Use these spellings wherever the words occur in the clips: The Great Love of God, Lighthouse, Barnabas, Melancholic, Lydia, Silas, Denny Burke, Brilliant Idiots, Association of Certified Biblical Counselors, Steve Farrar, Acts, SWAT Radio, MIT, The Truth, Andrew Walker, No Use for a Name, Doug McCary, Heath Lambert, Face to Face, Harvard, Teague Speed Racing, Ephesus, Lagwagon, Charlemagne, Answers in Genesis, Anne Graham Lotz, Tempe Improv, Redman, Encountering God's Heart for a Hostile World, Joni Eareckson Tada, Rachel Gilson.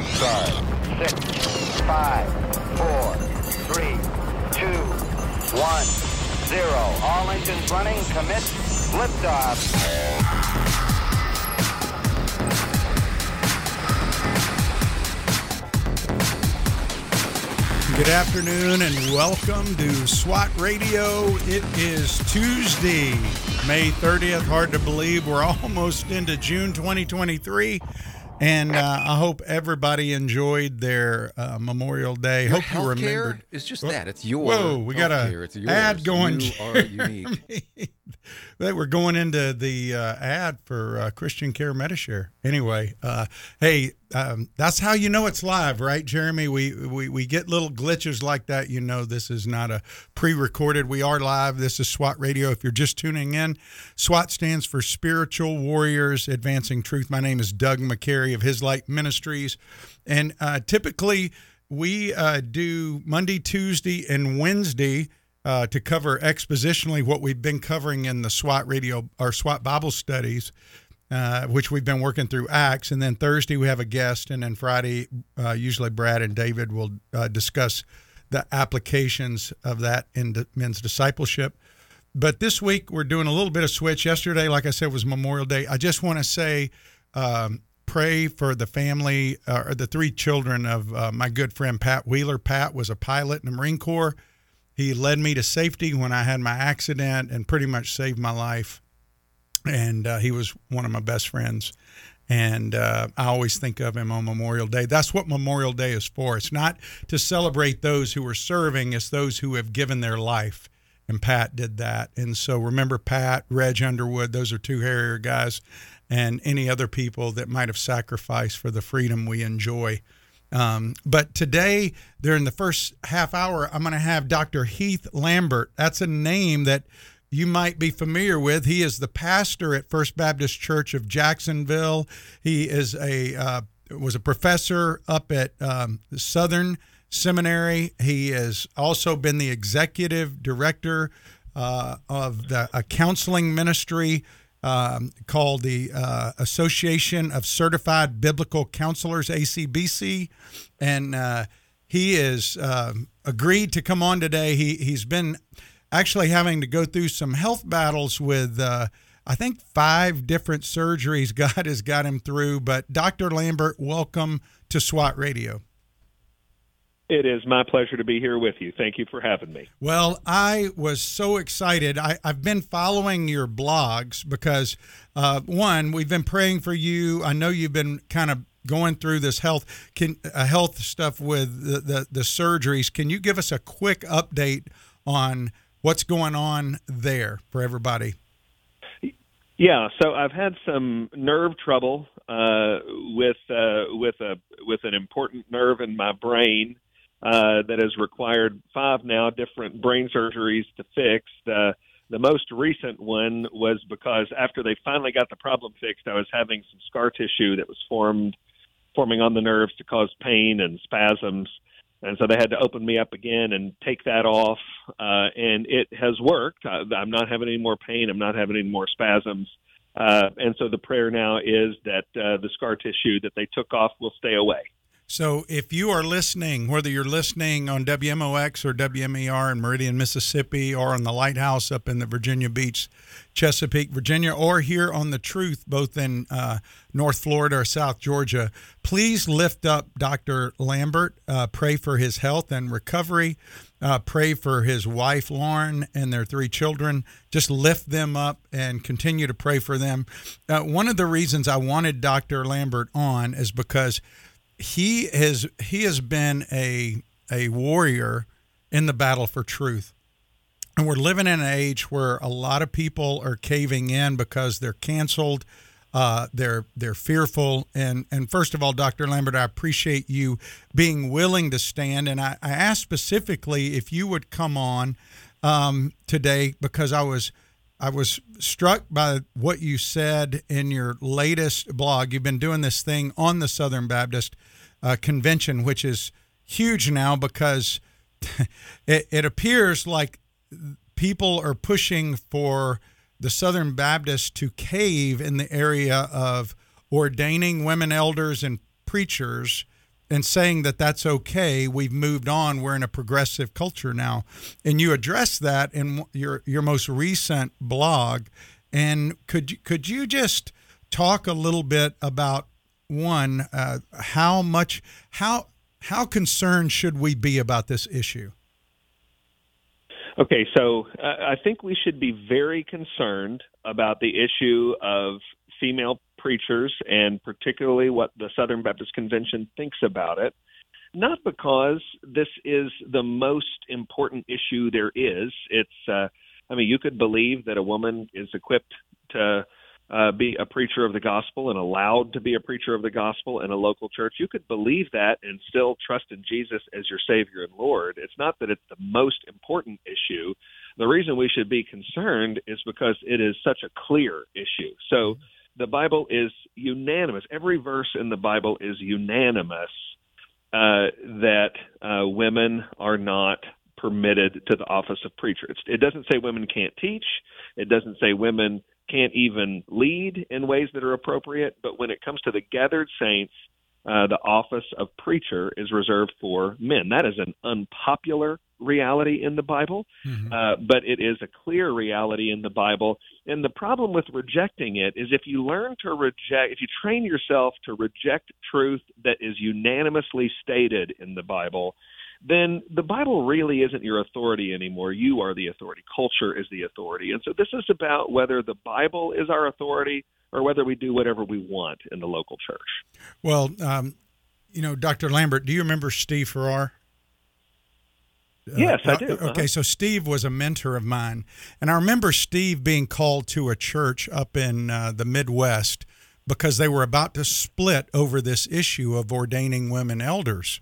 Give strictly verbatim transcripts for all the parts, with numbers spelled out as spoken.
Right side. Six, five, four, three, two, one, zero. All engines running. Commit. Liftoff. Good afternoon and welcome to SWAT Radio. It is Tuesday, May thirtieth. Hard to believe we're almost into June twenty twenty-three. And uh, I hope everybody enjoyed their uh, Memorial Day. Your hope you remembered. It's just that. It's your Whoa, we got an ad going. You are unique. They were going into the uh, ad for uh, Christian Care MediShare. Anyway, uh, hey, um, that's how you know it's live, right, Jeremy? We, we we get little glitches like that. You know this is not a pre-recorded. We are live. This is SWAT Radio. If you're just tuning in, SWAT stands for Spiritual Warriors Advancing Truth. My name is Doug McCary of His Light Ministries, and uh, typically we uh, do Monday, Tuesday, and Wednesday Uh, to cover expositionally what we've been covering in the SWAT radio, or SWAT Bible studies, uh, which we've been working through Acts. And then Thursday we have a guest, and then Friday, uh, usually Brad and David will uh, discuss the applications of that in di- men's discipleship. But this week we're doing a little bit of switch. Yesterday, like I said, was Memorial Day. I just want to say, um, pray for the family, uh, or the three children of uh, my good friend Pat Wheeler. Pat was a pilot in the Marine Corps. He led me to safety when I had my accident and pretty much saved my life. And uh, he was one of my best friends. And uh, I always think of him on Memorial Day. That's what Memorial Day is for. It's not to celebrate those who are serving. It's those who have given their life. And Pat did that. And so remember Pat, Reg Underwood, those are two Harrier guys, and any other people that might have sacrificed for the freedom we enjoy. Um, but today, during the first half hour, I'm going to have Doctor Heath Lambert. That's a name that you might be familiar with. He is the pastor at First Baptist Church of Jacksonville. He is a uh, was a professor up at um, Southern Seminary. He has also been the executive director uh, of the, a counseling ministry Um, called the uh, Association of Certified Biblical Counselors, A C B C, and uh, he is um, agreed to come on today. He, he's been actually having to go through some health battles with, uh, I think, five different surgeries God has got him through. But Doctor Lambert, welcome to SWAT Radio. It is my pleasure to be here with you. Thank you for having me. Well, I was so excited. I, I've been following your blogs because, uh, one, we've been praying for you. I know you've been kind of going through this health can, uh, health stuff with the, the, the surgeries. Can you give us a quick update on what's going on there for everybody? Yeah, so I've had some nerve trouble uh, with uh, with a with an important nerve in my brain. Uh, that has required five now different brain surgeries to fix. The, the most recent one was because after they finally got the problem fixed, I was having some scar tissue that was formed, forming on the nerves to cause pain and spasms. And so they had to open me up again and take that off. Uh, and it has worked. I, I'm not having any more pain. I'm not having any more spasms. Uh, and so the prayer now is that uh, the scar tissue that they took off will stay away. So if you are listening, whether you're listening on W M O X or W M E R in Meridian, Mississippi, or on the Lighthouse up in the Virginia Beach, Chesapeake, Virginia, or here on The Truth, both in uh, North Florida or South Georgia, please lift up Doctor Lambert, uh, pray for his health and recovery, uh, pray for his wife, Lauren, and their three children. Just lift them up and continue to pray for them. Uh, one of the reasons I wanted Doctor Lambert on is because He has he has been a a warrior in the battle for truth. And we're living in an age where a lot of people are caving in because they're canceled, uh, they're they're fearful. And and first of all, Doctor Lambert, I appreciate you being willing to stand. And I, I asked specifically if you would come on um, today because I was I was struck by what you said in your latest blog. You've been doing this thing on the Southern Baptist uh, Convention, which is huge now because it, it appears like people are pushing for the Southern Baptists to cave in the area of ordaining women elders and preachers and saying that that's okay, we've moved on, we're in a progressive culture now. And you address that in your your most recent blog. And could you, could you just talk a little bit about, one, uh, how much, how how concerned should we be about this issue? Okay, so uh, I think we should be very concerned about the issue of female preachers, and particularly what the Southern Baptist Convention thinks about it, not because this is the most important issue there is. It's, uh, I mean, you could believe that a woman is equipped to uh, be a preacher of the gospel and allowed to be a preacher of the gospel in a local church. You could believe that and still trust in Jesus as your Savior and Lord. It's not that it's the most important issue. The reason we should be concerned is because it is such a clear issue. So the Bible is unanimous. Every verse in the Bible is unanimous uh, that uh, women are not permitted to the office of preacher. It's, it doesn't say women can't teach. It doesn't say women can't even lead in ways that are appropriate. But when it comes to the gathered saints, uh, the office of preacher is reserved for men. That is an unpopular reality in the Bible, mm-hmm. uh, but it is a clear reality in the Bible. And the problem with rejecting it is if you learn to reject, if you train yourself to reject truth that is unanimously stated in the Bible, then the Bible really isn't your authority anymore. You are the authority. Culture is the authority. And so this is about whether the Bible is our authority or whether we do whatever we want in the local church. Well, um, you know, Doctor Lambert, do you remember Steve Farrar? Yes, uh, I do. Uh-huh. Okay, so Steve was a mentor of mine. And I remember Steve being called to a church up in uh, the Midwest because they were about to split over this issue of ordaining women elders.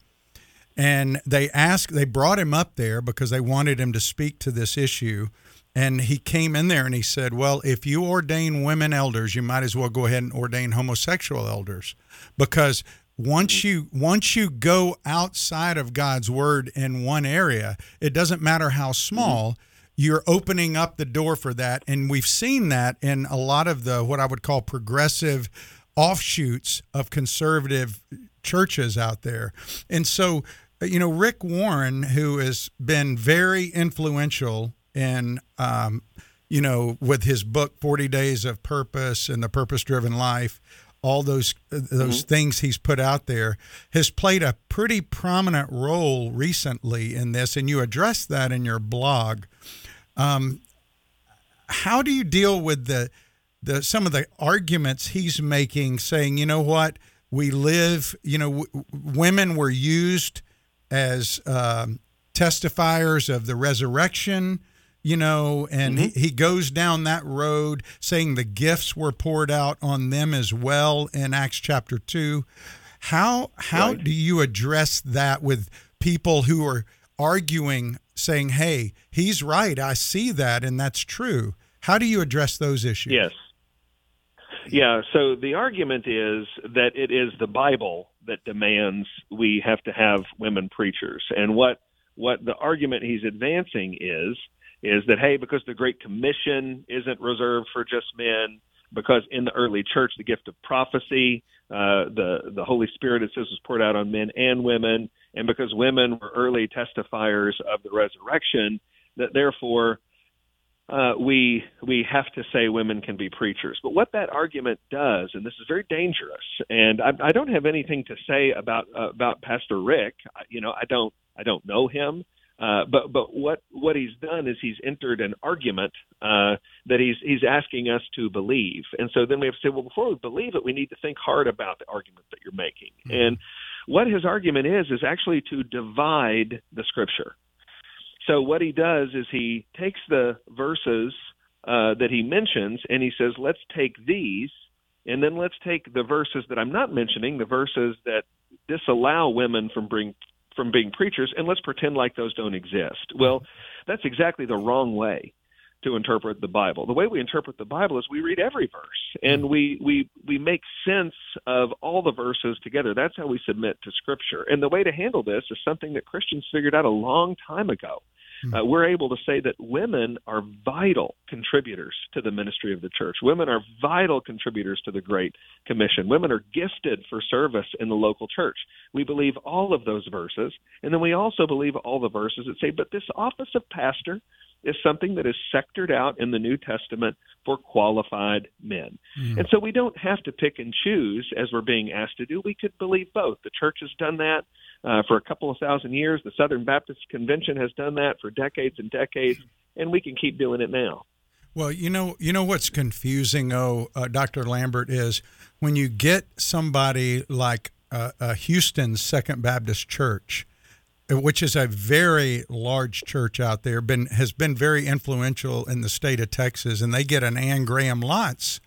And they asked, they brought him up there because they wanted him to speak to this issue. And he came in there and he said, well, if you ordain women elders, you might as well go ahead and ordain homosexual elders, because Once you once you go outside of God's word in one area, it doesn't matter how small, mm-hmm. you're opening up the door for that. And we've seen that in a lot of the what I would call progressive offshoots of conservative churches out there. And so, you know, Rick Warren, who has been very influential in, um, you know, with his book, forty days of Purpose and the Purpose-Driven Life, all those those mm-hmm. things he's put out there, has played a pretty prominent role recently in this, and you address that in your blog. Um, how do you deal with the the some of the arguments he's making, saying, you know what, we live, you know, w- women were used as um, testifiers of the resurrection, you know, and mm-hmm. he, he goes down that road saying the gifts were poured out on them as well in Acts chapter two. How how right. do you address that with people who are arguing, saying, hey, he's right, I see that, and that's true? How do you address those issues? Yes. Yeah, so the argument is that it is the Bible that demands we have to have women preachers. And what what the argument he's advancing is, is that, hey, because the Great Commission isn't reserved for just men, because in the early church, the gift of prophecy, uh, the, the Holy Spirit, it says, was poured out on men and women, and because women were early testifiers of the resurrection, that therefore uh, we we have to say women can be preachers. But what that argument does, and this is very dangerous, and I, I don't have anything to say about uh, about Pastor Rick. I, you know, I don't I don't know him. Uh, but but what, what he's done is he's entered an argument uh, that he's he's asking us to believe. And so then we have to say, well, before we believe it, we need to think hard about the argument that you're making. Mm-hmm. And what his argument is is actually to divide the Scripture. So what he does is he takes the verses uh, that he mentions and he says, let's take these, and then let's take the verses that I'm not mentioning, the verses that disallow women from bringing from being preachers, and let's pretend like those don't exist. Well, that's exactly the wrong way to interpret the Bible. The way we interpret the Bible is we read every verse, and we we we make sense of all the verses together. That's how we submit to Scripture. And the way to handle this is something that Christians figured out a long time ago, uh, we're able to say that women are vital contributors to the ministry of the church. Women are vital contributors to the Great Commission. Women are gifted for service in the local church. We believe all of those verses, and then we also believe all the verses that say, but this office of pastor is something that is sectored out in the New Testament for qualified men. Mm. And so we don't have to pick and choose as we're being asked to do. We could believe both. The church has done that uh, for a couple of thousand years. The Southern Baptist Convention has done that for decades and decades, and we can keep doing it now. Well, you know, you know what's confusing, oh, uh, Doctor Lambert, is when you get somebody like uh, uh, Houston's Second Baptist Church, which is a very large church out there, been has been very influential in the state of Texas, and they get an Anne Graham Lotz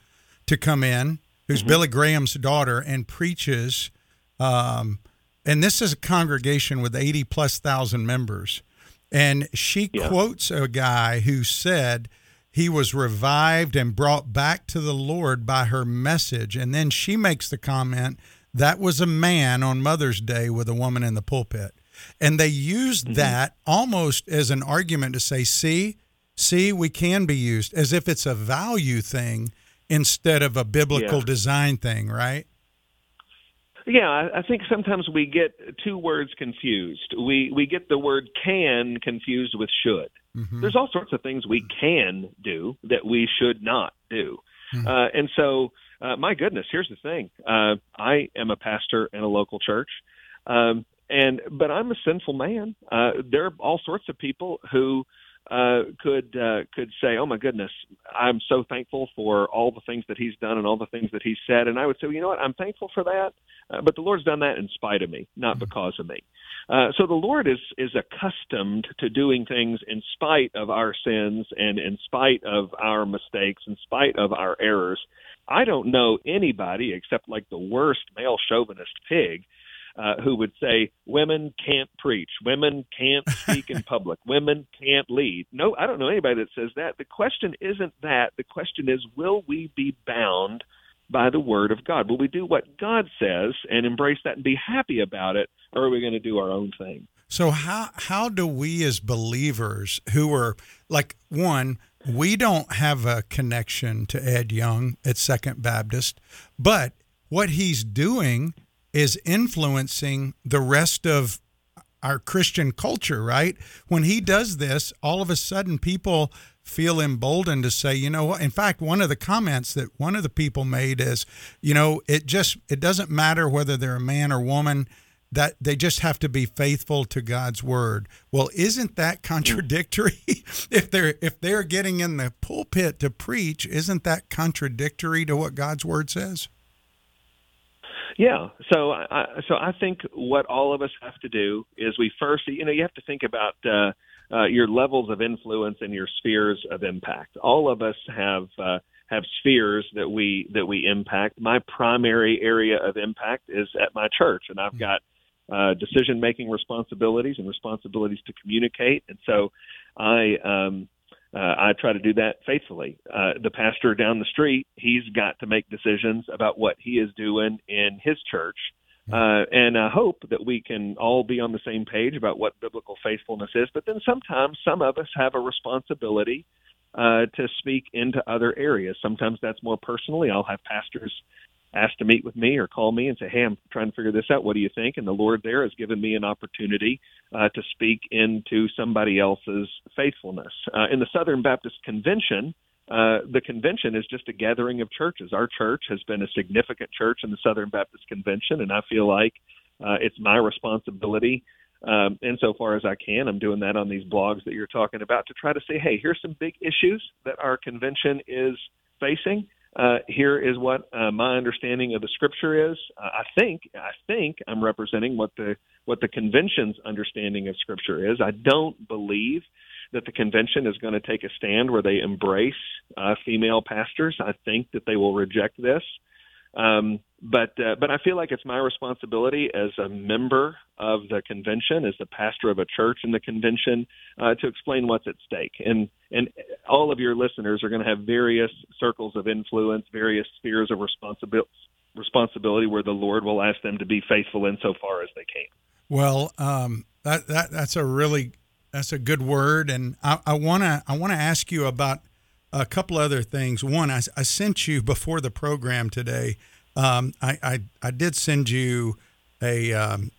to come in, who's mm-hmm. Billy Graham's daughter, and preaches. Um, and this is a congregation with eighty plus thousand members. And she yeah. quotes a guy who said he was revived and brought back to the Lord by her message. And then she makes the comment, that was a man on Mother's Day with a woman in the pulpit. And they used mm-hmm. that almost as an argument to say, see, see, we can be used, as if it's a value thing instead of a biblical yeah. design thing, right? Yeah, I think sometimes we get two words confused. We we get the word can confused with should. Mm-hmm. There's all sorts of things we can do that we should not do. Mm-hmm. Uh, and so, uh, my goodness, here's the thing. Uh, I am a pastor in a local church. Um And but I'm a sinful man. Uh, there are all sorts of people who uh, could uh, could say, "Oh my goodness, I'm so thankful for all the things that He's done and all the things that He said." And I would say, well, "You know what? I'm thankful for that." Uh, but the Lord's done that in spite of me, not because of me. Uh, so the Lord is is accustomed to doing things in spite of our sins and in spite of our mistakes, in spite of our errors. I don't know anybody except like the worst male chauvinist pig. Uh, who would say, women can't preach, women can't speak in public, women can't lead. No, I don't know anybody that says that. The question isn't that. The question is, will we be bound by the Word of God? Will we do what God says and embrace that and be happy about it, or are we going to do our own thing? So how how do we as believers who are, like, one, we don't have a connection to Ed Young at Second Baptist, but what he's doing is influencing the rest of our Christian culture, right? When he does this, all of a sudden people feel emboldened to say, you know what? In fact, one of the comments that one of the people made is, you know, it just, it doesn't matter whether they're a man or woman, that they just have to be faithful to God's word. Well, isn't that contradictory? if they're if they're getting in the pulpit to preach, isn't that contradictory to what God's word says? Yeah, so I, so I think what all of us have to do is we first, you know, you have to think about uh, uh, your levels of influence and your spheres of impact. All of us have uh, have spheres that we that we impact. My primary area of impact is at my church, and I've got uh, decision making responsibilities and responsibilities to communicate, and so I. Um, Uh, I try to do that faithfully. Uh, the pastor down the street, he's got to make decisions about what he is doing in his church. Uh, and I hope that we can all be on the same page about what biblical faithfulness is. But then sometimes some of us have a responsibility uh, to speak into other areas. Sometimes that's more personally. I'll have pastors ask to meet with me or call me and say, hey, I'm trying to figure this out. What do you think? And the Lord there has given me an opportunity uh, to speak into somebody else's faithfulness. Uh, in the Southern Baptist Convention, uh, the convention is just a gathering of churches. Our church has been a significant church in the Southern Baptist Convention, and I feel like uh, it's my responsibility. Um, insofar as I can, I'm doing that on these blogs that you're talking about to try to say, hey, here's some big issues that our convention is facing. Uh, here is what uh, my understanding of the Scripture is. Uh, I think I think I'm representing what the what the convention's understanding of Scripture is. I don't believe that the convention is going to take a stand where they embrace uh, female pastors. I think that they will reject this. Um, but uh, but I feel like it's my responsibility as a member of the convention, as the pastor of a church in the convention, uh, to explain what's at stake. And and all of your listeners are going to have various circles of influence, various spheres of responsibility, responsibility where the Lord will ask them to be faithful insofar as they can. Well, um, that, that that's a really That's a good word, and I want to I want to ask you about a couple other things. One, I, I sent you before the program today. Um, I, I I did send you a um,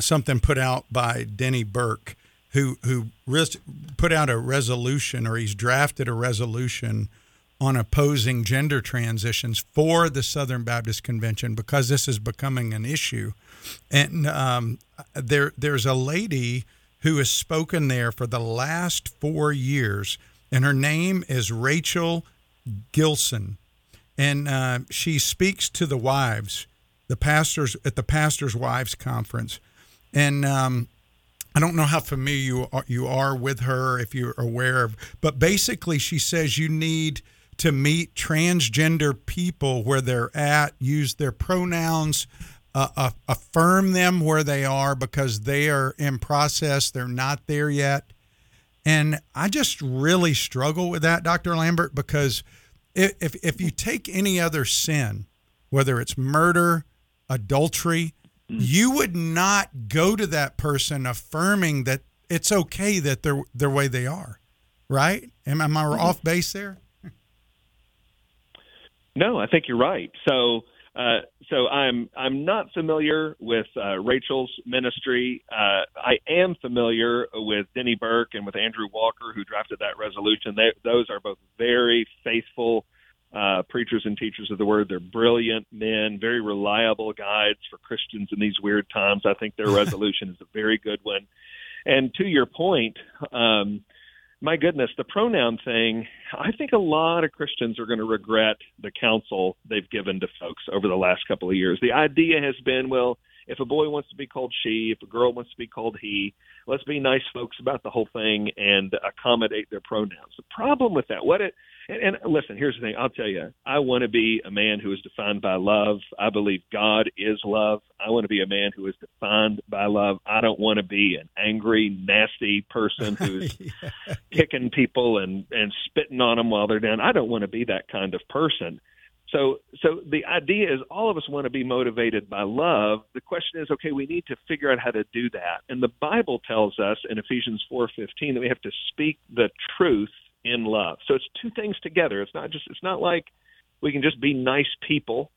something put out by Denny Burke, who who res- put out a resolution, or he's drafted a resolution on opposing gender transitions for the Southern Baptist Convention, because this is becoming an issue. And um, there there's a lady who has spoken there for the last four years, and her name is Rachel Gilson. And uh, she speaks to the wives, the pastors at the Pastors' Wives Conference. And um, I don't know how familiar you are, you are with her, if you're aware of, but basically she says you need to meet transgender people where they're at, use their pronouns, Uh, affirm them where they are, because they are in process. They're not there yet. And I just really struggle with that, Doctor Lambert, because if if you take any other sin, whether it's murder, adultery, you would not go to that person affirming that it's okay that they're the way they are, right? Am, am I off base there? No, I think you're right. So, Uh, so I'm I'm not familiar with uh, Rachel's ministry. Uh, I am familiar with Denny Burke and with Andrew Walker, who drafted that resolution. They, those are both very faithful uh, preachers and teachers of the Word. They're brilliant men, very reliable guides for Christians in these weird times. I think their resolution is a very good one. And to your point, um, my goodness, the pronoun thing, I think a lot of Christians are going to regret the counsel they've given to folks over the last couple of years. The idea has been, well, if a boy wants to be called she, if a girl wants to be called he, let's be nice folks about the whole thing and accommodate their pronouns. The problem with that, what it, and, and listen, here's the thing, I'll tell you, I want to be a man who is defined by love. I believe God is love. I want to be a man who is defined by love. I don't want to be an angry, nasty person who's yeah. kicking people and, and spitting on them while they're down. I don't want to be that kind of person. So so the idea is all of us want to be motivated by love. The question is, okay, we need to figure out how to do that. And the Bible tells us in Ephesians four fifteen that we have to speak the truth in love. So it's two things together. It's not just it's not like we can just be nice people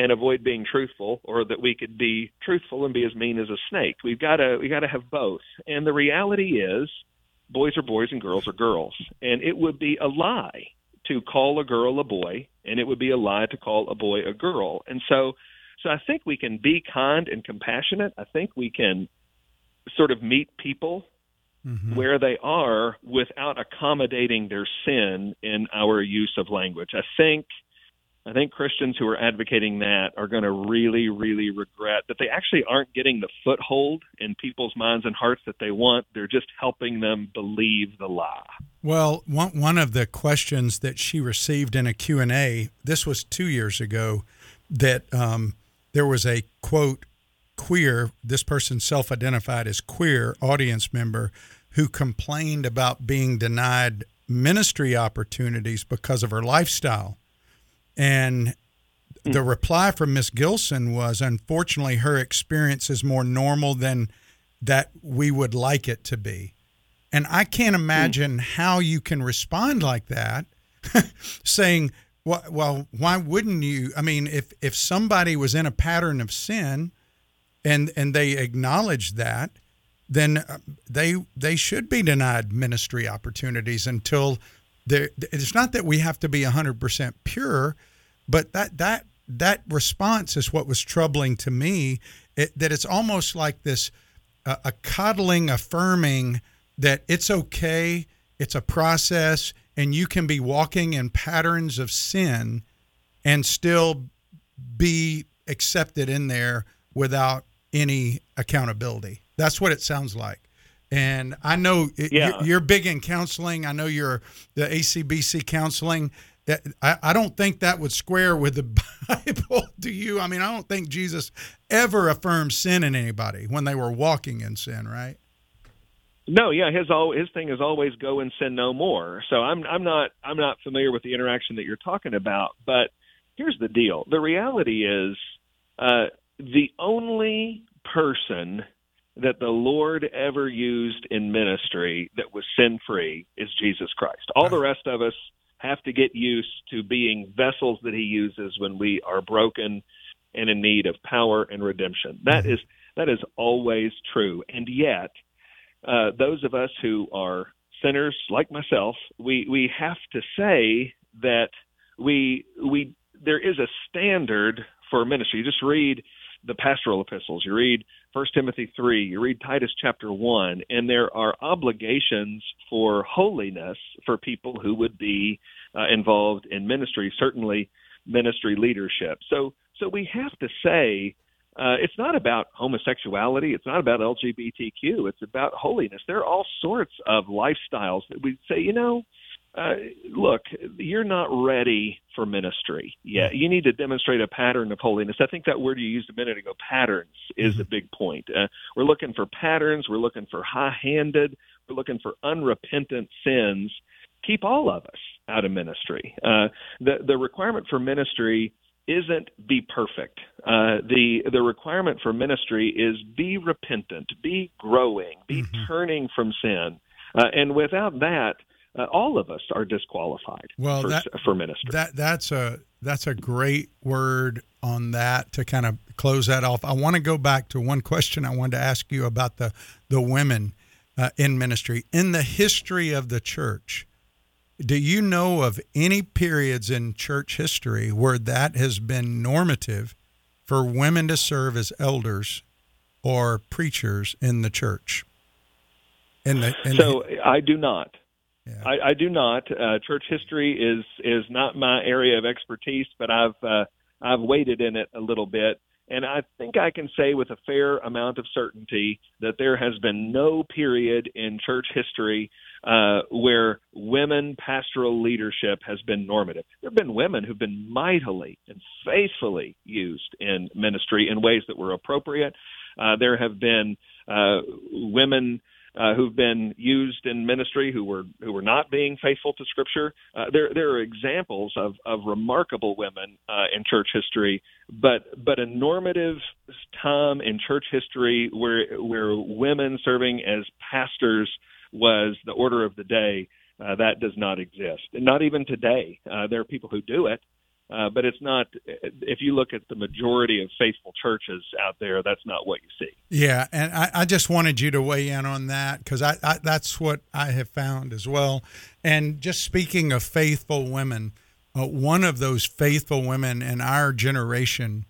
and avoid being truthful, or that we could be truthful and be as mean as a snake. We've got to we got to have both. And the reality is boys are boys and girls are girls. And it would be a lie to call a girl a boy, and it would be a lie to call a boy a girl. And so so I think we can be kind and compassionate. I think we can sort of meet people mm-hmm. where they are without accommodating their sin in our use of language. I think I think Christians who are advocating that are going to really, really regret that they actually aren't getting the foothold in people's minds and hearts that they want. They're just helping them believe the lie. Well, one one of the questions that she received in a Q and A, this was two years ago, that um, there was a, quote, queer, this person self-identified as queer, audience member who complained about being denied ministry opportunities because of her lifestyle. And the reply from Miss Gilson was, unfortunately, her experience is more normal than that we would like it to be. And I can't imagine mm. how you can respond like that, saying, well, well, why wouldn't you? I mean, if, if somebody was in a pattern of sin and and they acknowledged that, then they they should be denied ministry opportunities until... There, it's not that we have to be one hundred percent pure, but that that that response is what was troubling to me, it, that it's almost like this, uh, a coddling, affirming that it's okay, it's a process, and you can be walking in patterns of sin and still be accepted in there without any accountability. That's what it sounds like. And I know it, yeah. you're big in counseling. I know you're the A C B C counseling. I, I don't think that would square with the Bible, do you? I mean, I don't think Jesus ever affirmed sin in anybody when they were walking in sin, right? No, yeah, his all his thing is always go and sin no more. So I'm I'm not I'm not familiar with the interaction that you're talking about. But here's the deal: the reality is uh, the only person that the Lord ever used in ministry that was sin-free is Jesus Christ. All the rest of us have to get used to being vessels that he uses when we are broken and in need of power and redemption. That is that is always true. And yet, uh, those of us who are sinners like myself, we we have to say that we we there is a standard for ministry. You just read the pastoral epistles, you read First Timothy three, you read Titus chapter one, and there are obligations for holiness for people who would be uh, involved in ministry, certainly ministry leadership. So so we have to say uh, it's not about homosexuality, it's not about L G B T Q, it's about holiness. There are all sorts of lifestyles that we say, you know, Uh, look, you're not ready for ministry yet. You need to demonstrate a pattern of holiness. I think that word you used a minute ago, patterns, is a big point. Uh, we're looking for patterns. We're looking for high-handed. We're looking for unrepentant sins. Keep all of us out of ministry. Uh, the, the requirement for ministry isn't be perfect. Uh, the, the requirement for ministry is be repentant, be growing, be mm-hmm. turning from sin. Uh, and without that, Uh, all of us are disqualified well, for, that, for ministry. That, that's a that's a great word on that to kind of close that off. I want to go back to one question I wanted to ask you about the, the women uh, in ministry. In the history of the church, do you know of any periods in church history where that has been normative for women to serve as elders or preachers in the church? In the, in so the, I do not. Yeah. I, I do not. Uh, church history is is not my area of expertise, but I've uh, I've waded in it a little bit, and I think I can say with a fair amount of certainty that there has been no period in church history uh, where women pastoral leadership has been normative. There have been women who've been mightily and faithfully used in ministry in ways that were appropriate. Uh, there have been uh, women Uh, who've been used in ministry, who were who were not being faithful to Scripture. Uh, there there are examples of of remarkable women uh, in church history, but but a normative time in church history where where women serving as pastors was the order of the day, uh, that does not exist. And not even today. Uh, there are people who do it, uh, but it's not. If you look at the majority of faithful churches out there, that's not what you see. Yeah, and I, I just wanted you to weigh in on that because I, I, that's what I have found as well. And just speaking of faithful women, uh, one of those faithful women in our generation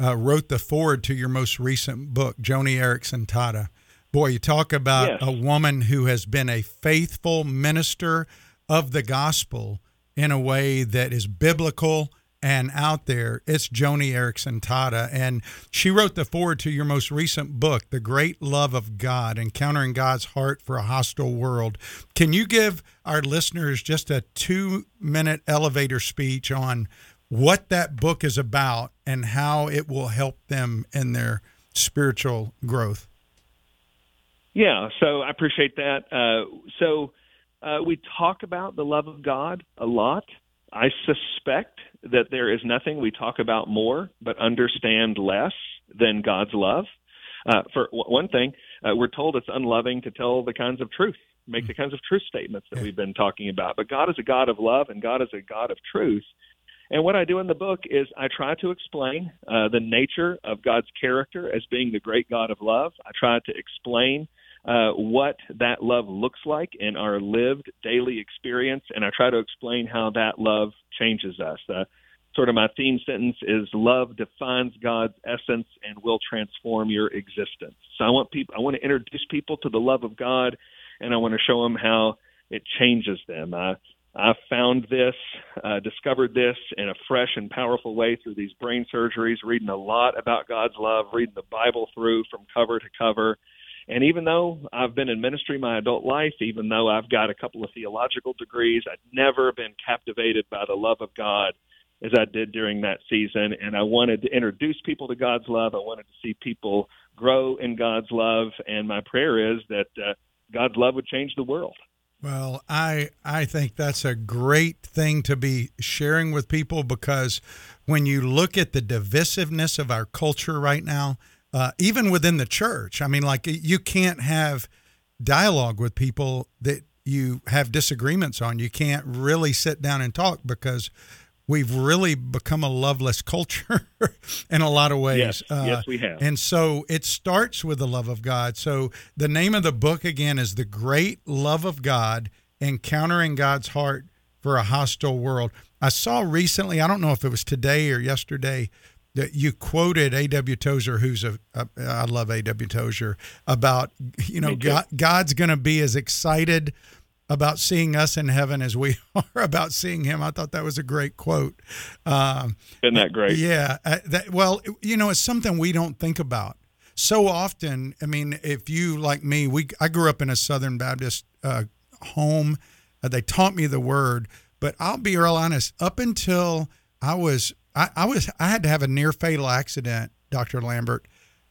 uh, wrote the foreword to your most recent book, Joni Eareckson Tada. Boy, you talk about yes. a woman who has been a faithful minister of the gospel in a way that is biblical and out there. It's Joni Eareckson Tada, and she wrote the foreword to your most recent book, The Great Love of God, Encountering God's Heart for a Hostile World. Can you give our listeners just a two-minute elevator speech on what that book is about and how it will help them in their spiritual growth? Yeah, so I appreciate that. Uh, so uh, we talk about the love of God a lot. I suspect that there is nothing we talk about more but understand less than God's love. Uh, for w- one thing, uh, we're told it's unloving to tell the kinds of truth, make the kinds of truth statements that we've been talking about. But God is a God of love, and God is a God of truth. And what I do in the book is I try to explain uh, the nature of God's character as being the great God of love. I try to explain Uh, what that love looks like in our lived daily experience, and I try to explain how that love changes us. Uh, sort of my theme sentence is love defines God's essence and will transform your existence. So I want people, I want to introduce people to the love of God, and I want to show them how it changes them. I, I found this, uh, discovered this in a fresh and powerful way through these brain surgeries, reading a lot about God's love, reading the Bible through from cover to cover. And even though I've been in ministry my adult life, even though I've got a couple of theological degrees, I've never been captivated by the love of God as I did during that season. And I wanted to introduce people to God's love. I wanted to see people grow in God's love. And my prayer is that uh, God's love would change the world. Well, I I think that's a great thing to be sharing with people, because when you look at the divisiveness of our culture right now, uh, even within the church. I mean, like, you can't have dialogue with people that you have disagreements on. You can't really sit down and talk because we've really become a loveless culture in a lot of ways. Yes, uh, yes, we have. And so it starts with the love of God. So the name of the book, again, is The Great Love of God, Encountering God's Heart for a Hostile World. I saw recently, I don't know if it was today or yesterday, that you quoted A W. Tozer, who's a, a I love A W. Tozer, about, you know, God, God's going to be as excited about seeing us in heaven as we are about seeing him. I thought that was a great quote. Um, Isn't that great? Yeah. Uh, that, well, you know, it's something we don't think about. So often, I mean, if you, like me, we I grew up in a Southern Baptist uh, home. Uh, they taught me the word, but I'll be real honest, up until I was, I, I was, I had to have a near fatal accident, Doctor Lambert.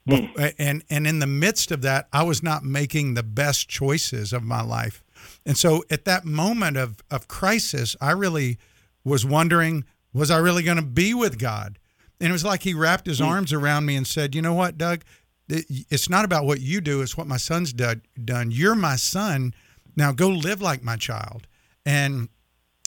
Mm. But, and, and in the midst of that, I was not making the best choices of my life. And so at that moment of, of crisis, I really was wondering, was I really going to be with God? And it was like he wrapped his arms around me and said, you know what, Doug, it's not about what you do. It's what my son's done. You're my son. Now go live like my child. And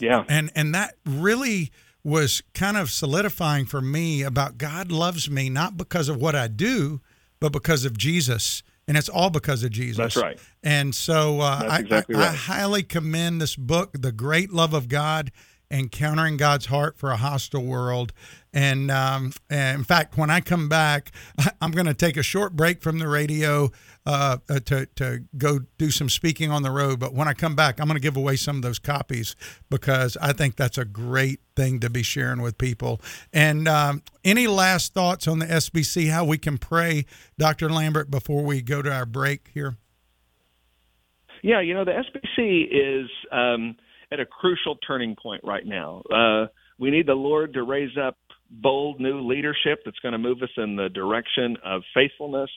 yeah, and, and that really was kind of solidifying for me about God loves me, not because of what I do, but because of Jesus. And it's all because of Jesus. That's right. And so uh, I, exactly right. I highly commend this book, The Great Love of God, Encountering God's Heart for a Hostile World. And, um, and in fact, when I come back, I'm going to take a short break from the radio uh, to, to go do some speaking on the road. But when I come back, I'm going to give away some of those copies because I think that's a great thing to be sharing with people. And um, any last thoughts on the S B C, how we can pray, Doctor Lambert, before we go to our break here? Yeah, you know, the S B C is um, at a crucial turning point right now. Uh, we need the Lord to raise up bold new leadership that's going to move us in the direction of faithfulness.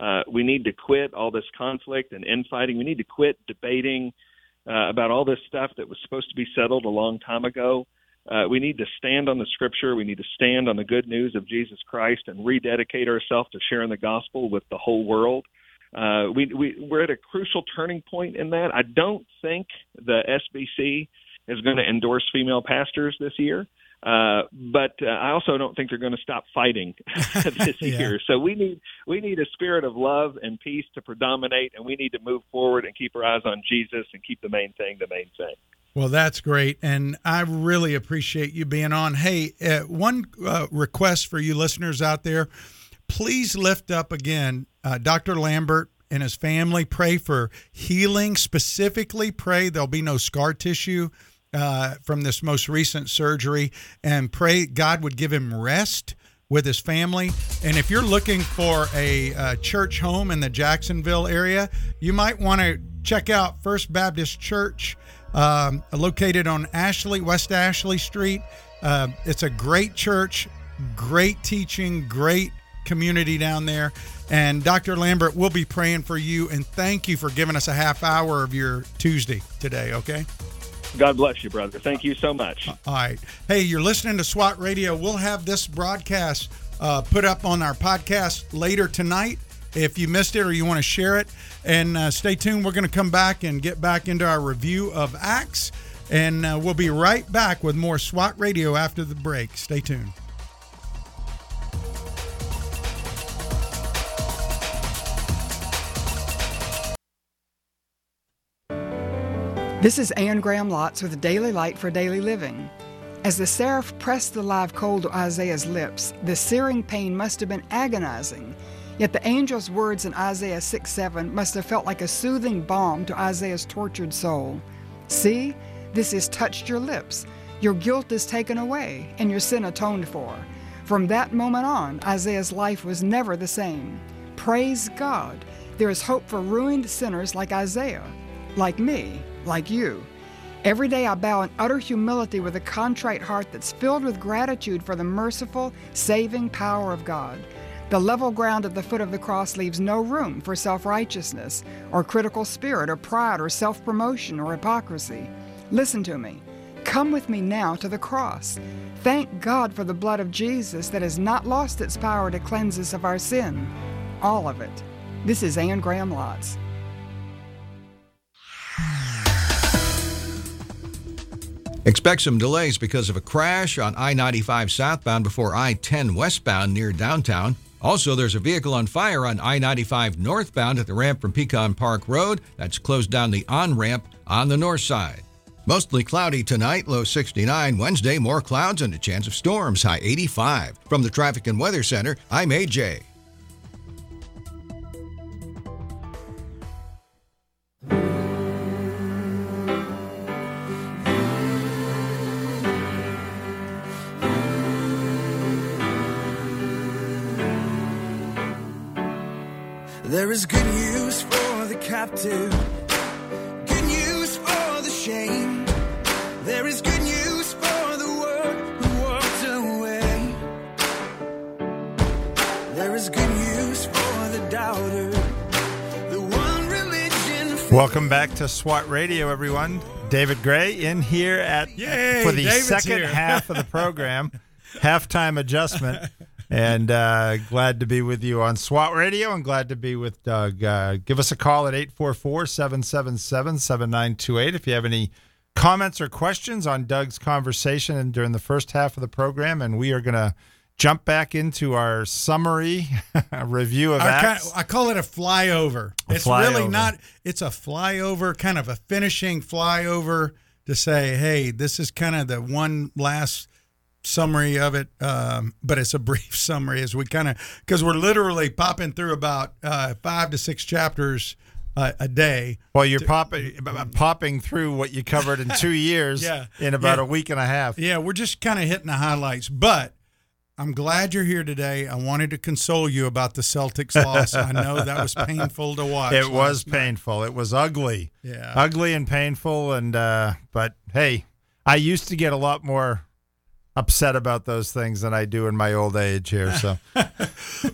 Uh, we need to quit all this conflict and infighting. We need to quit debating uh, about all this stuff that was supposed to be settled a long time ago. Uh, we need to stand on the Scripture. We need to stand on the good news of Jesus Christ and rededicate ourselves to sharing the gospel with the whole world. Uh, we, we, we're at a crucial turning point in that. I don't think the S B C is going to endorse female pastors this year, uh, but uh, I also don't think they're going to stop fighting this yeah. year. So we need we need a spirit of love and peace to predominate, and we need to move forward and keep our eyes on Jesus and keep the main thing the main thing. Well, that's great, and I really appreciate you being on. Hey, uh, one uh, request for you listeners out there, please lift up again uh, Doctor Lambert and his family. Pray for healing, specifically pray there'll be no scar tissue uh, from this most recent surgery, and pray God would give him rest with his family. And if you're looking for a uh, church home in the Jacksonville area, you might want to check out First Baptist Church, um, located on Ashley, West Ashley Street. Uh, it's a great church, great teaching, great community down there. And Doctor Lambert, we'll be praying for you, and thank you for giving us a half hour of your Tuesday today, okay? God bless you, brother. Thank you so much. All right. Hey, you're listening to SWAT Radio. We'll have this broadcast uh, put up on our podcast later tonight if you missed it or you want to share it. And uh, stay tuned. We're going to come back and get back into our review of Acts, and uh, we'll be right back with more SWAT Radio after the break. Stay tuned. This is Anne Graham Lotz with Daily Light for Daily Living. As the seraph pressed the live coal to Isaiah's lips, the searing pain must have been agonizing. Yet the angel's words in Isaiah six seven must have felt like a soothing balm to Isaiah's tortured soul. See, this has touched your lips. Your guilt is taken away and your sin atoned for. From that moment on, Isaiah's life was never the same. Praise God. There is hope for ruined sinners like Isaiah, like me, like you. Every day I bow in utter humility with a contrite heart that's filled with gratitude for the merciful, saving power of God. The level ground at the foot of the cross leaves no room for self-righteousness or critical spirit or pride or self-promotion or hypocrisy. Listen to me. Come with me now to the cross. Thank God for the blood of Jesus that has not lost its power to cleanse us of our sin. all of it. This is Anne Graham Lotz. Expect some delays because of a crash on I ninety-five southbound before I ten westbound near downtown. Also, there's a vehicle on fire on I ninety-five northbound at the ramp from Pecan Park Road. That's closed down the on-ramp on the north side. Mostly cloudy tonight, low sixty-nine. Wednesday, more clouds and a chance of storms, high eighty-five. From the Traffic and Weather Center, I'm A J. There is good news for the captive, good news for the shame. There is good news for the world who walked away. There is good news for the doubter, the one religion. Welcome back to SWAT Radio, everyone. David Gray in here at Yay, for the David's second here. half of the program, halftime adjustment. And uh, glad to be with you on SWAT Radio and glad to be with Doug. Uh, give us a call at eight four four, seven seven seven, seven nine two eight if you have any comments or questions on Doug's conversation and during the first half of the program. And we are going to jump back into our summary review of Acts. Kind of, I call it a flyover. A it's flyover. really not. It's a flyover, kind of a finishing flyover to say, hey, this is kind of the one last summary of it, um, but it's a brief summary as we kind of, because we're literally popping through about uh, five to six chapters uh, a day. Well, you're to, popping popping through what you covered in two years yeah, in about yeah, a week and a half. Yeah, we're just kind of hitting the highlights, but I'm glad you're here today. I wanted to console you about the Celtics loss. I know that was painful to watch. It was painful. Night. It was ugly. Yeah. Ugly and painful, and uh, but hey, I used to get a lot more upset about those things than I do in my old age here. So,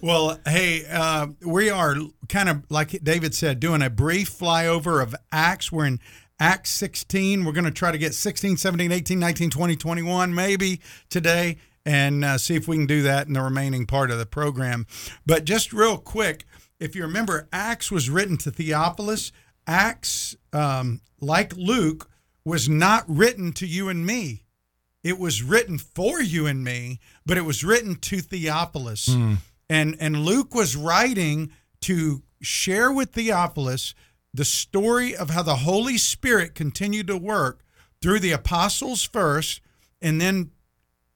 well, hey, uh, we are kind of, like David said, doing a brief flyover of Acts. We're in Acts sixteen. We're going to try to get sixteen, seventeen, eighteen, nineteen, twenty, twenty-one maybe today and uh, see if we can do that in the remaining part of the program. But just real quick, if you remember, Acts was written to Theophilus. Acts, um, like Luke, was not written to you and me. It was written for you and me, but it was written to Theophilus. Mm. And and Luke was writing to share with Theophilus the story of how the Holy Spirit continued to work through the apostles first, and then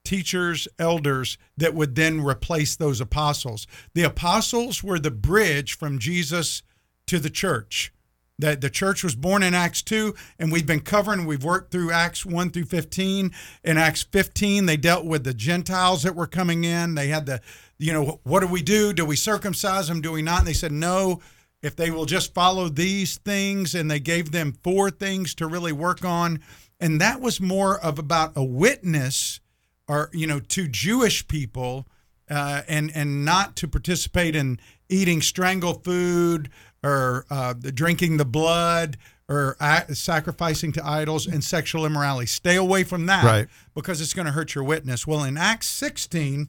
teachers, elders that would then replace those apostles. The apostles were the bridge from Jesus to the church. That the church was born in Acts two, and we've been covering, we've worked through Acts one through fifteen. In Acts fifteen, they dealt with the Gentiles that were coming in. They had the, you know, what do we do? Do we circumcise them? Do we not? And they said, no, if they will just follow these things, and they gave them four things to really work on. And that was more of about a witness or, you know, to Jewish people uh, and, and not to participate in eating strangled food, or uh, the drinking the blood, or uh, sacrificing to idols, and sexual immorality. Stay away from that, right, because it's going to hurt your witness. Well, in Acts sixteen,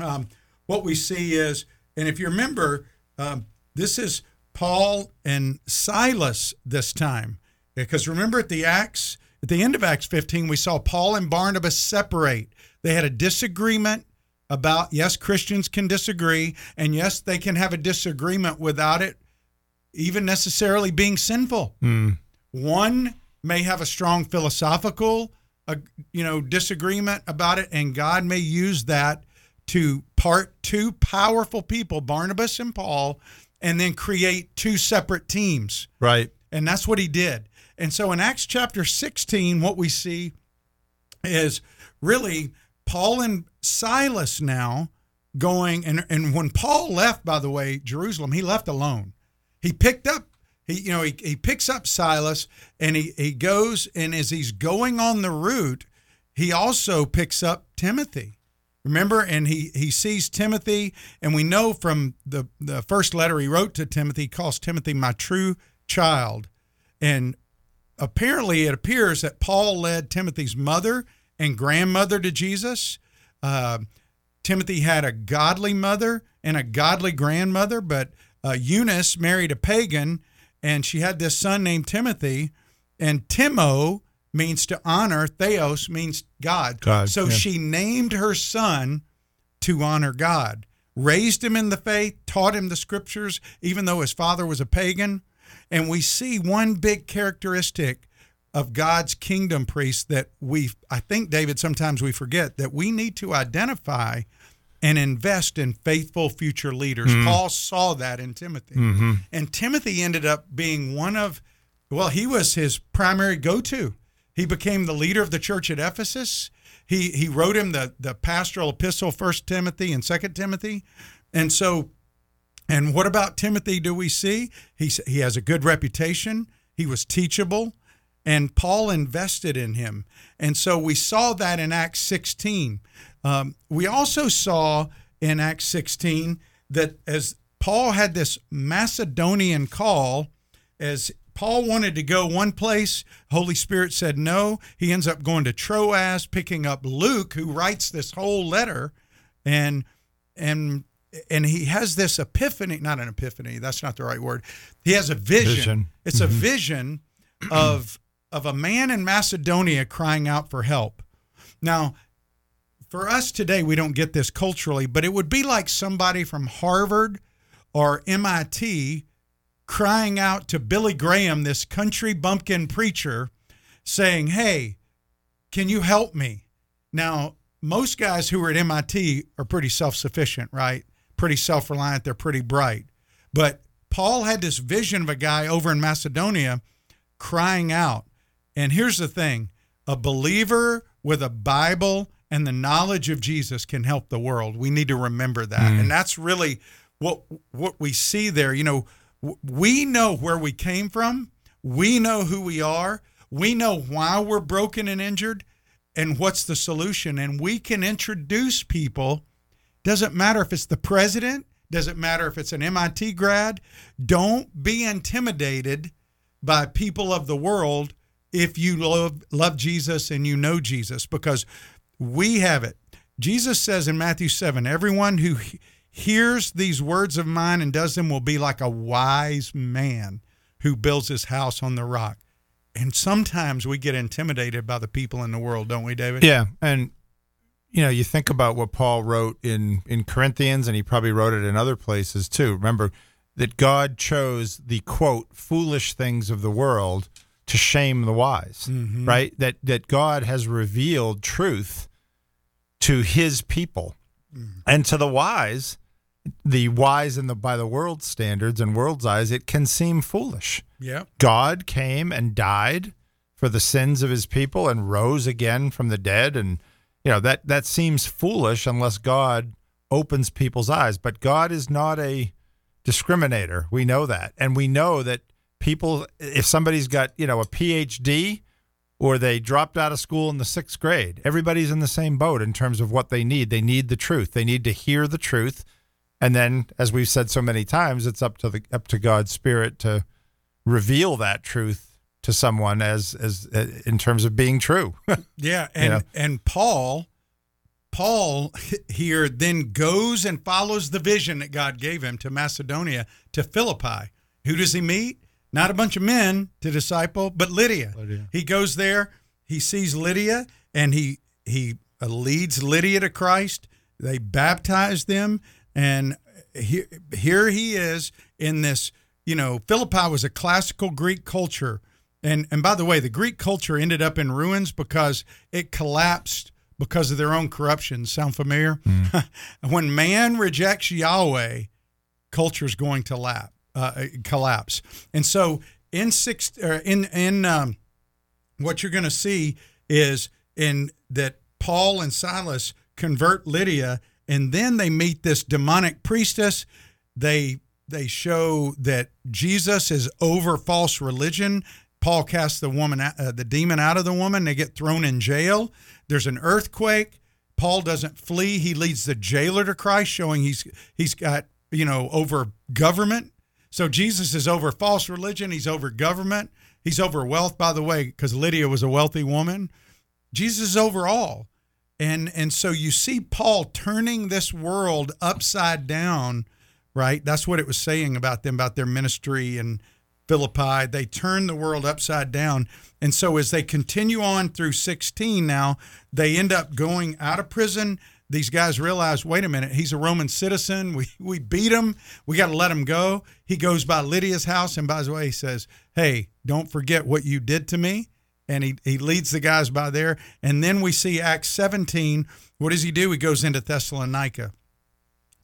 um, what we see is, and if you remember, um, this is Paul and Silas this time. Because remember at the Acts, at the end of Acts fifteen, we saw Paul and Barnabas separate. They had a disagreement about, yes, Christians can disagree, and yes, they can have a disagreement without it even necessarily being sinful. Mm. One may have a strong philosophical, uh, you know, disagreement about it, and God may use that to part two powerful people, Barnabas and Paul, and then create two separate teams. Right. And that's what he did. And so in Acts chapter sixteen, what we see is really Paul and Silas now going, and, and when Paul left, by the way, Jerusalem, he left alone. He picked up, he you know, he, he picks up Silas, and he, he goes, and as he's going on the route, he also picks up Timothy. Remember, and he, he sees Timothy, and we know from the, the first letter he wrote to Timothy, he calls Timothy my true child. And apparently it appears that Paul led Timothy's mother and grandmother to Jesus. Uh, Timothy had a godly mother and a godly grandmother, but uh, Eunice married a pagan, and she had this son named Timothy, and Timo means to honor, theos means God. God so yeah. She named her son to honor God, raised him in the faith, taught him the scriptures, even though his father was a pagan. And we see one big characteristic of God's kingdom priests that we, I think, David, sometimes we forget, that we need to identify and invest in faithful future leaders. Mm-hmm. Paul saw that in Timothy. Mm-hmm. And Timothy ended up being one of, well, he was his primary go-to. He became the leader of the church at Ephesus. He he wrote him the, the pastoral epistle, First Timothy and Second Timothy. And so, and what about Timothy do we see? He, he has a good reputation. He was teachable. And Paul invested in him. And so we saw that in Acts sixteen. Um, we also saw in Acts sixteen that as Paul had this Macedonian call, as Paul wanted to go one place, Holy Spirit said no. He ends up going to Troas, picking up Luke, who writes this whole letter, and and and he has this epiphany, not an epiphany, that's not the right word. He has a vision. vision. It's mm-hmm. a vision of of a man in Macedonia crying out for help. Now, for us today, we don't get this culturally, but it would be like somebody from Harvard or M I T crying out to Billy Graham, this country bumpkin preacher, saying, hey, can you help me? Now, most guys who are at M I T are pretty self-sufficient, right? Pretty self-reliant. They're pretty bright. But Paul had this vision of a guy over in Macedonia crying out. And here's the thing, a believer with a Bible and the knowledge of Jesus can help the world. We need to remember that. Mm. And that's really what what we see there. You know, we know where we came from. We know who we are. We know why we're broken and injured and what's the solution. And we can introduce people. Doesn't matter if it's the president. Doesn't matter if it's an M I T grad. Don't be intimidated by people of the world if you love, love Jesus and you know Jesus, because we have it. Jesus says in Matthew seven, everyone who he- hears these words of mine and does them will be like a wise man who builds his house on the rock. And sometimes we get intimidated by the people in the world, don't we, David? Yeah, and you know, you think about what Paul wrote in, in Corinthians, and he probably wrote it in other places too. Remember that God chose the, quote, foolish things of the world to shame the wise, mm-hmm. right? That that God has revealed truth to his people. Mm-hmm. And to the wise, the wise in the by the world's standards and world's eyes, it can seem foolish. Yeah. God came and died for the sins of his people and rose again from the dead. And, you know, that, that seems foolish unless God opens people's eyes. But God is not a discriminator. We know that. And we know that people, if somebody's got, you know, a P H D or they dropped out of school in the sixth grade, everybody's in the same boat in terms of what they need. They need the truth. They need to hear the truth. And then, as we've said so many times, it's up to the up to God's Spirit to reveal that truth to someone as as, as in terms of being true. Yeah. And, you know? and Paul, Paul here then goes and follows the vision that God gave him to Macedonia, to Philippi. Who does he meet? Not a bunch of men to disciple, but Lydia. Lydia. He goes there, he sees Lydia, and he he leads Lydia to Christ. They baptize them, and he, here he is in this, you know, Philippi was a classical Greek culture. And, and by the way, the Greek culture ended up in ruins because it collapsed because of their own corruption. Sound familiar? Mm. When man rejects Yahweh, culture's going to lap, uh, collapse. And so in six, uh, in in um, what you're going to see is in that Paul and Silas convert Lydia, and then they meet this demonic priestess. They they show that Jesus is over false religion. Paul casts the woman, uh, the demon out of the woman. They get thrown in jail. There's an earthquake. Paul doesn't flee. He leads the jailer to Christ, showing he's he's got, you know, over government. So Jesus is over false religion. He's over government. He's over wealth, by the way, because Lydia was a wealthy woman. Jesus is over all. And and so you see Paul turning this world upside down, right? That's what it was saying about them, about their ministry in Philippi. They turn the world upside down. And so as they continue on through sixteen now, they end up going out of prison. These guys realize, wait a minute, he's a Roman citizen. We we beat him. We got to let him go. He goes by Lydia's house. And by the way, he says, hey, don't forget what you did to me. And he, he leads the guys by there. And then we see Acts seventeen. What does he do? He goes into Thessalonica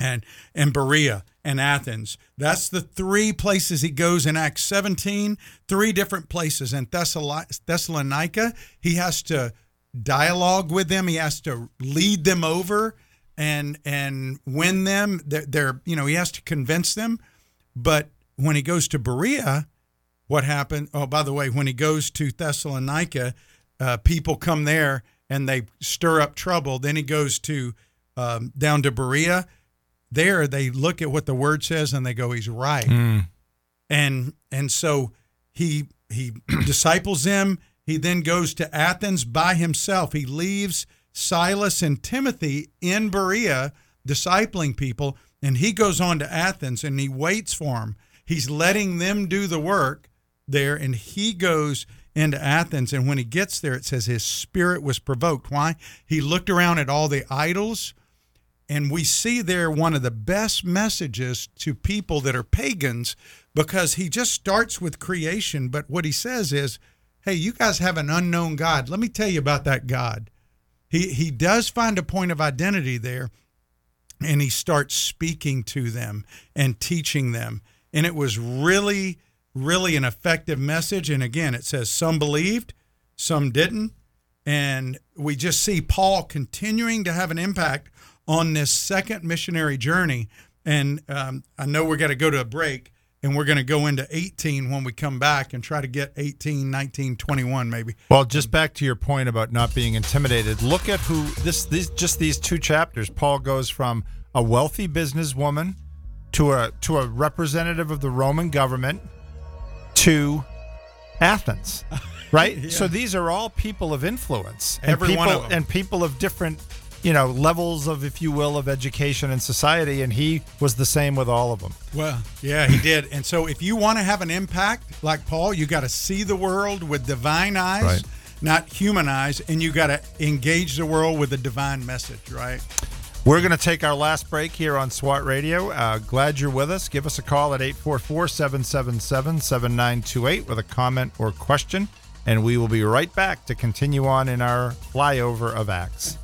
and, and Berea and Athens. That's the three places he goes in Acts seventeen, three different places. In Thessalonica, he has to dialogue with them. He has to lead them over and and win them. They're, they're, you know, he has to convince them. But when he goes to Berea, what happened? Oh, by the way, when he goes to Thessalonica, uh, people come there and they stir up trouble. Then he goes to um, down to Berea. There, they look at what the word says and they go, "He's right." Mm. And and so he he disciples them. He then goes to Athens by himself. He leaves Silas and Timothy in Berea, discipling people, and he goes on to Athens and he waits for them. He's letting them do the work there, and he goes into Athens. And when he gets there, it says his spirit was provoked. Why? He looked around at all the idols, and we see there one of the best messages to people that are pagans, because he just starts with creation. But what he says is, hey, you guys have an unknown God. Let me tell you about that God. He, he does find a point of identity there, and he starts speaking to them and teaching them. And it was really, really an effective message. And again, it says some believed, some didn't. And we just see Paul continuing to have an impact on this second missionary journey. And um, I know we're going to go to a break, and we're going to go into eighteen when we come back and try to get eighteen, nineteen, twenty-one maybe. Well, just back to your point about not being intimidated. Look at who this, these, just these two chapters. Paul goes from a wealthy businesswoman to a to a representative of the Roman government to Athens, right? Yeah. So these are all people of influence, and Every people, one of them. and people of different, you know, levels of, if you will, of education and society, and he was the same with all of them. Well, yeah, he did. And so if you want to have an impact like Paul, you got to see the world with divine eyes, right, not human eyes, and you got to engage the world with a divine message, right? We're going to take our last break here on SWAT Radio. Uh, glad you're with us. Give us a call at eight four four, seven seven seven, seven nine two eight with a comment or question, and we will be right back to continue on in our flyover of Acts.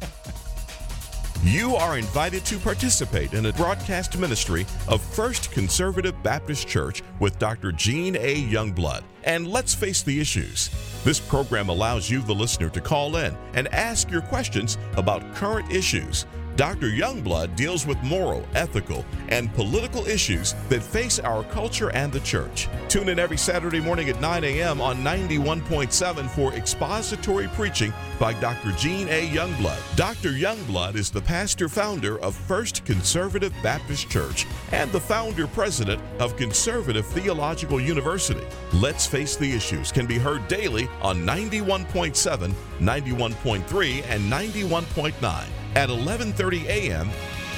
You are invited to participate in a broadcast ministry of First Conservative Baptist Church with Doctor Gene A. Youngblood. And let's face the issues. This program allows you, the listener, to call in and ask your questions about current issues. Doctor Youngblood deals with moral, ethical, and political issues that face our culture and the church. Tune in every Saturday morning at nine a.m. on ninety-one point seven for expository preaching by Doctor Gene A. Youngblood. Doctor Youngblood is the pastor-founder of First Conservative Baptist Church and the founder-president of Conservative Theological University. Let's Face the Issues can be heard daily on ninety-one point seven, ninety-one point three, and ninety-one point nine. At eleven thirty a.m.,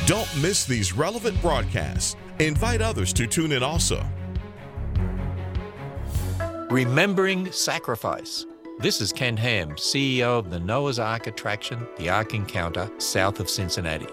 don't miss these relevant broadcasts. Invite others to tune in also. Remembering Sacrifice. This is Ken Ham, C E O of the Noah's Ark attraction, the Ark Encounter, south of Cincinnati.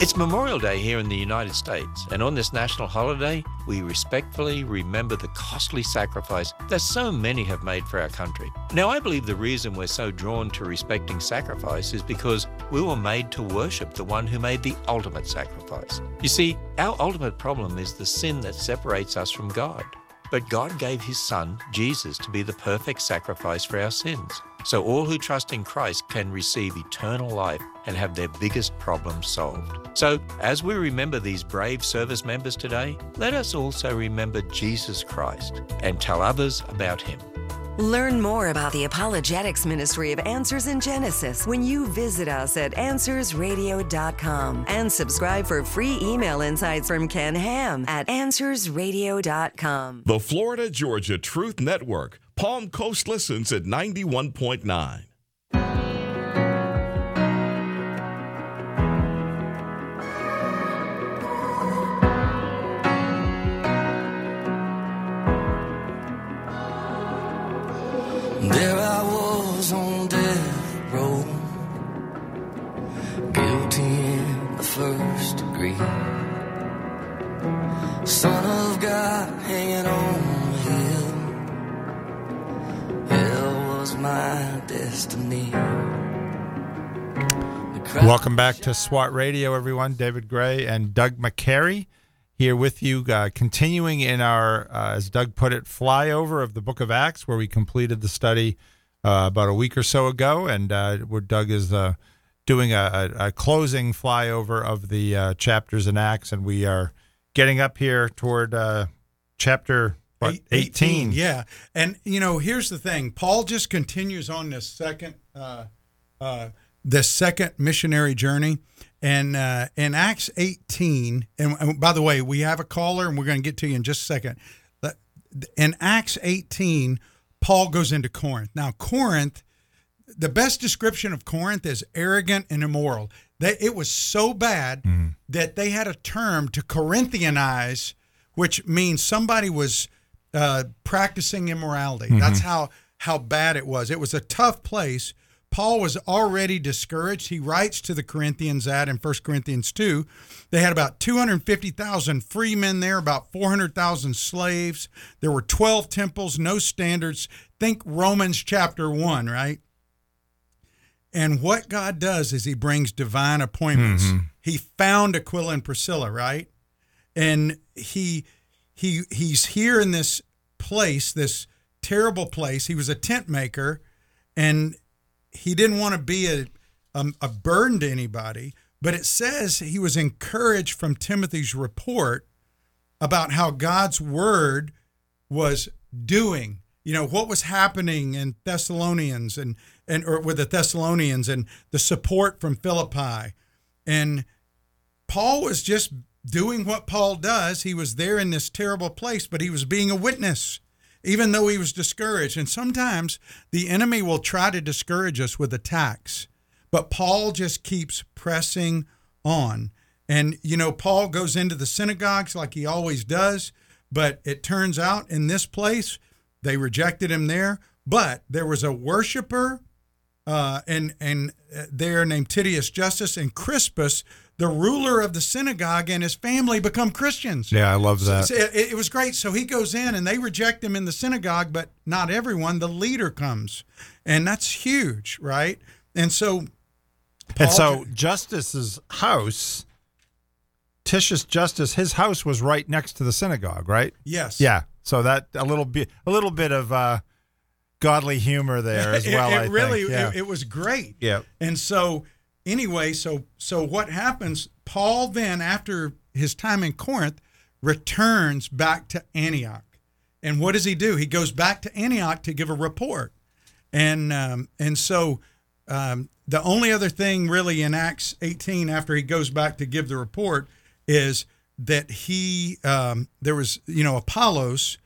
It's Memorial Day here in the United States, and on this national holiday, we respectfully remember the costly sacrifice that so many have made for our country. Now, I believe the reason we're so drawn to respecting sacrifice is because we were made to worship the one who made the ultimate sacrifice. You see, our ultimate problem is the sin that separates us from God. But God gave his son, Jesus, to be the perfect sacrifice for our sins. So all who trust in Christ can receive eternal life and have their biggest problem solved. So as we remember these brave service members today, let us also remember Jesus Christ and tell others about him. Learn more about the Apologetics Ministry of Answers in Genesis when you visit us at answers radio dot com and subscribe for free email insights from Ken Ham at answers radio dot com. The Florida Georgia Truth Network. Palm Coast listens at ninety-one point nine. first degree. Son of God hanging on him. Hell was my destiny. Welcome back to SWAT Radio, everyone. David Gray and Doug McCary here with you, uh, continuing in our, uh, as Doug put it, flyover of the book of Acts, where we completed the study uh, about a week or so ago, and uh, where Doug is uh, doing a, a closing flyover of the uh, chapters in Acts, and we are getting up here toward uh, chapter what, eighteen. Yeah, and, you know, here's the thing. Paul just continues on this second uh, uh the second missionary journey, and uh, in Acts eighteen, and, and by the way, we have a caller, and we're going to get to you in just a second. But in Acts eighteen, Paul goes into Corinth. Now, Corinth, the best description of Corinth is arrogant and immoral. They, it was so bad mm-hmm. that they had a term to Corinthianize, which means somebody was uh, practicing immorality. Mm-hmm. That's how, how bad it was. It was a tough place. Paul was already discouraged. He writes to the Corinthians that in First Corinthians two, they had about two hundred fifty thousand free men there, about four hundred thousand slaves. There were twelve temples, no standards. Think Romans chapter one, right? And what God does is he brings divine appointments. Mm-hmm. He found Aquila and Priscilla, right? And he he he's here in this place, this terrible place. He was a tent maker, and he didn't want to be a, a, a burden to anybody, but it says he was encouraged from Timothy's report about how God's word was doing, you know, what was happening in Thessalonians and, and or with the Thessalonians and the support from Philippi. And Paul was just doing what Paul does. He was there in this terrible place, but he was being a witness, even though he was discouraged. And sometimes the enemy will try to discourage us with attacks, but Paul just keeps pressing on. And, you know, Paul goes into the synagogues like he always does, but it turns out in this place, they rejected him there, but there was a worshiper uh, and, and uh, there named Titius Justus, and Crispus, the ruler of the synagogue, and his family become Christians. Yeah, I love that. So, so it, it was great. So he goes in, and they reject him in the synagogue, but not everyone. The leader comes, and that's huge, right? And so, Paul, and so Justus's house, Titius Justus, his house was right next to the synagogue, right? Yes. Yeah. So that a little bit, a little bit of uh, godly humor there as well. it, it I think. really, yeah. it, it was great. Yeah. And so. Anyway, so so what happens, Paul then, after his time in Corinth, returns back to Antioch. And what does he do? He goes back to Antioch to give a report. And um, and so um, the only other thing really in Acts eighteen, after he goes back to give the report, is that he, um, there was, you know, Apollos,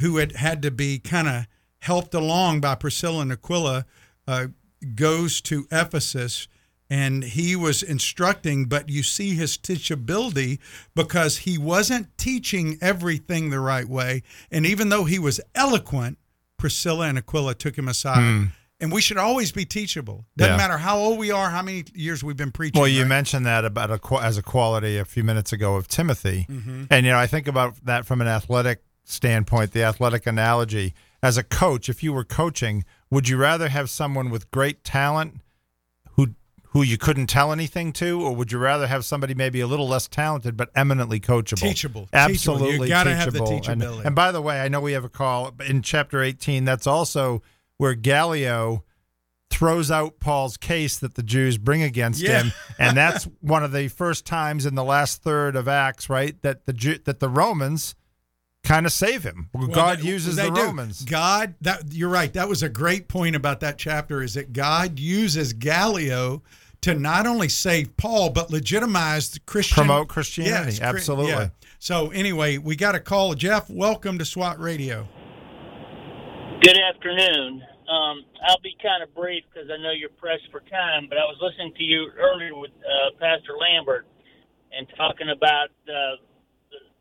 who had had to be kind of helped along by Priscilla and Aquila, uh, goes to Ephesus. And he was instructing, but you see his teachability because he wasn't teaching everything the right way. And even though he was eloquent, Priscilla and Aquila took him aside. Mm. And we should always be teachable. Doesn't yeah. matter how old we are, how many years we've been preaching. Well, you right? mentioned that about a, as a quality a few minutes ago of Timothy. Mm-hmm. And, you know, I think about that from an athletic standpoint, the athletic analogy. As a coach, if you were coaching, would you rather have someone with great talent who you couldn't tell anything to, or would you rather have somebody maybe a little less talented but eminently coachable? Teachable. Absolutely teachable. You gotta teachable. have the teachability. And, and by the way, I know we have a call in chapter eighteen. That's also where Gallio throws out Paul's case that the Jews bring against yeah. him, and that's one of the first times in the last third of Acts, right, that the Jew, that the Romans kind of save him. Well, God they, uses they the do. Romans. God, that you're right. That was a great point about that chapter, is that God uses Gallio to not only save Paul, but legitimize the Christian. Promote Christianity. Yes, absolutely. Yeah. So anyway, we got a call. Jeff, welcome to SWAT Radio. Good afternoon. Um, I'll be kind of brief because I know you're pressed for time, but I was listening to you earlier with uh, Pastor Lambert and talking about uh,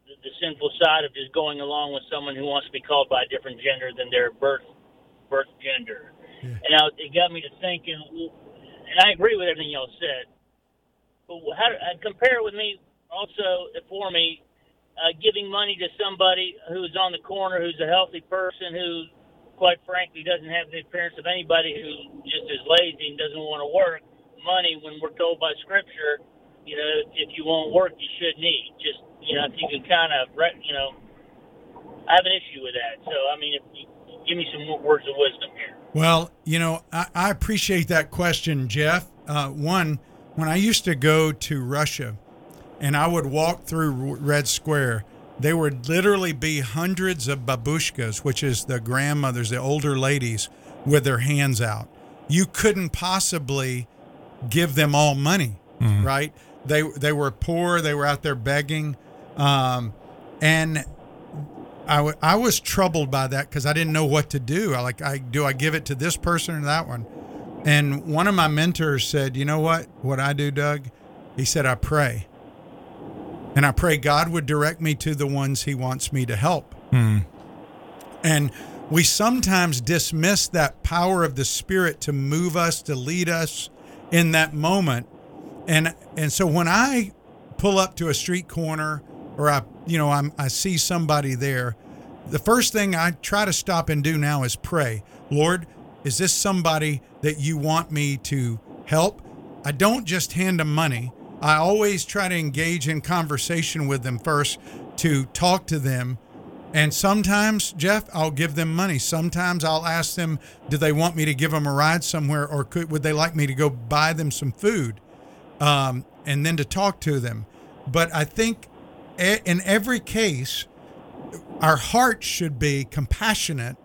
the sinful side of just going along with someone who wants to be called by a different gender than their birth birth gender. Yeah. And I, it got me to thinking, and I agree with everything y'all said, How, uh, compare with me also for me uh, giving money to somebody who's on the corner, who's a healthy person, who, quite frankly, doesn't have the appearance of anybody, who just is lazy and doesn't want to work. Money, when we're told by Scripture, you know, if you won't work, you shouldn't eat. Just, you know, if you can kind of, you know, I have an issue with that. So, I mean, if you, give me some more words of wisdom here. Well, you know, I, I appreciate that question, Jeff. Uh, one, when I used to go to Russia and I would walk through Red Square, there would literally be hundreds of babushkas, which is the grandmothers, the older ladies, with their hands out. You couldn't possibly give them all money, mm-hmm. right? They they were poor. They were out there begging. Um, and I, w- I was troubled by that because I didn't know what to do. I like, I do I give it to this person or that one? And one of my mentors said, you know what, what I do, Doug? He said, I pray. And I pray God would direct me to the ones he wants me to help. Mm. And we sometimes dismiss that power of the Spirit to move us, to lead us in that moment. And and so when I pull up to a street corner or I, you know, I'm, I see somebody there, the first thing I try to stop and do now is pray. Lord, is this somebody that you want me to help? I don't just hand them money. I always try to engage in conversation with them first, to talk to them. And sometimes, Jeff, I'll give them money. Sometimes I'll ask them, do they want me to give them a ride somewhere, or could, would they like me to go buy them some food? Um, and then to talk to them. But I think in every case, our heart should be compassionate